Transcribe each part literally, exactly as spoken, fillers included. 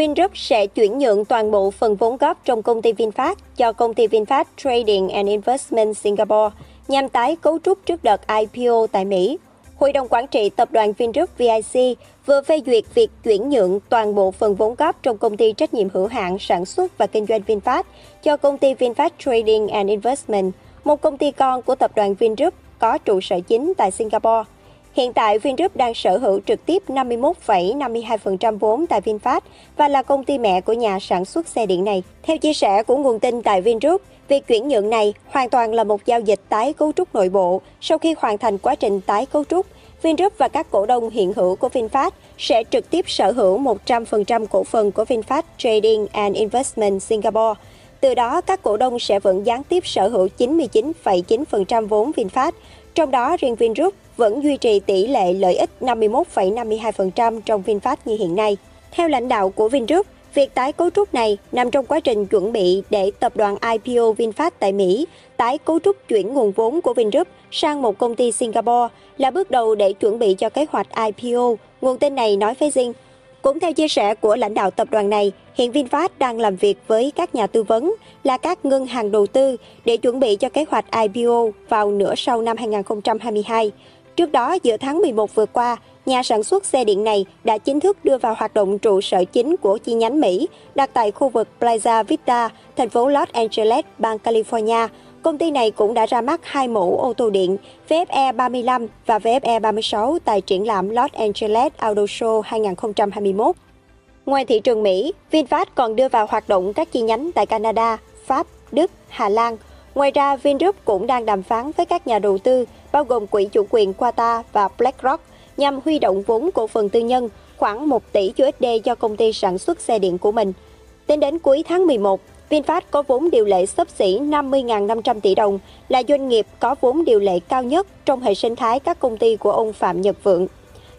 Vingroup sẽ chuyển nhượng toàn bộ phần vốn góp trong công ty VinFast cho công ty VinFast Trading and Investment Singapore nhằm tái cấu trúc trước đợt I P O tại Mỹ. Hội đồng Quản trị Tập đoàn Vingroup V I C vừa phê duyệt việc chuyển nhượng toàn bộ phần vốn góp trong công ty trách nhiệm hữu hạn sản xuất và kinh doanh VinFast cho công ty VinFast Trading and Investment, một công ty con của Tập đoàn Vingroup có trụ sở chính tại Singapore. Hiện tại, Vingroup đang sở hữu trực tiếp năm mươi mốt phẩy năm mươi hai phần trăm vốn tại VinFast và là công ty mẹ của nhà sản xuất xe điện này. Theo chia sẻ của nguồn tin tại Vingroup, việc chuyển nhượng này hoàn toàn là một giao dịch tái cấu trúc nội bộ. Sau khi hoàn thành quá trình tái cấu trúc, Vingroup và các cổ đông hiện hữu của VinFast sẽ trực tiếp sở hữu một trăm phần trăm cổ phần của VinFast Trading and Investment Singapore. Từ đó, các cổ đông sẽ vẫn gián tiếp sở hữu chín mươi chín phẩy chín phần trăm vốn VinFast, trong đó riêng Vingroup vẫn duy trì tỷ lệ lợi ích năm mươi mốt phẩy năm mươi hai phần trăm trong VinFast như hiện nay. Theo lãnh đạo của Vingroup, việc tái cấu trúc này nằm trong quá trình chuẩn bị để tập đoàn I P O VinFast tại Mỹ tái cấu trúc chuyển nguồn vốn của Vingroup sang một công ty Singapore là bước đầu để chuẩn bị cho kế hoạch I P O, nguồn tin này nói với Zing. Cũng theo chia sẻ của lãnh đạo tập đoàn này, hiện VinFast đang làm việc với các nhà tư vấn là các ngân hàng đầu tư để chuẩn bị cho kế hoạch I P O vào nửa sau năm hai nghìn không trăm hai mươi hai. Trước đó, giữa tháng mười một vừa qua, nhà sản xuất xe điện này đã chính thức đưa vào hoạt động trụ sở chính của chi nhánh Mỹ đặt tại khu vực Plaza Vista, thành phố Los Angeles, bang California. Công ty này cũng đã ra mắt hai mẫu ô tô điện V F E ba mươi lăm và V F E ba mươi sáu tại triển lãm Los Angeles Auto Show hai nghìn không trăm hai mươi mốt. Ngoài thị trường Mỹ, VinFast còn đưa vào hoạt động các chi nhánh tại Canada, Pháp, Đức, Hà Lan. Ngoài ra, Vingroup cũng đang đàm phán với các nhà đầu tư, bao gồm quỹ chủ quyền Qatar và BlackRock, nhằm huy động vốn cổ phần tư nhân khoảng một tỷ đô la cho công ty sản xuất xe điện của mình. Tính đến cuối tháng mười một, VinFast có vốn điều lệ xấp xỉ năm mươi nghìn năm trăm tỷ đồng, là doanh nghiệp có vốn điều lệ cao nhất trong hệ sinh thái các công ty của ông Phạm Nhật Vượng.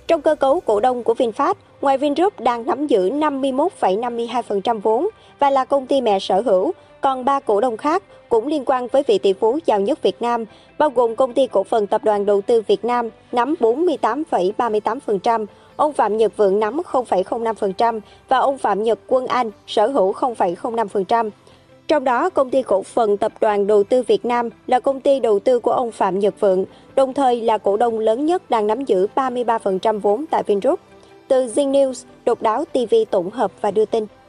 Trong cơ cấu cổ đông của VinFast, ngoài Vingroup đang nắm giữ năm mươi mốt phẩy năm mươi hai phần trăm vốn và là công ty mẹ sở hữu, còn ba cổ đông khác cũng liên quan với vị tỷ phú giàu nhất Việt Nam, bao gồm công ty cổ phần Tập đoàn Đầu tư Việt Nam nắm bốn mươi tám phẩy ba mươi tám phần trăm, ông Phạm Nhật Vượng nắm không phẩy không năm phần trăm và ông Phạm Nhật Quân Anh sở hữu không phẩy không năm phần trăm. Trong đó, công ty cổ phần Tập đoàn Đầu tư Việt Nam là công ty đầu tư của ông Phạm Nhật Vượng, đồng thời là cổ đông lớn nhất đang nắm giữ ba mươi ba phần trăm vốn tại Vingroup. Từ Zin News, Độc đáo ti vi tổng hợp và đưa tin.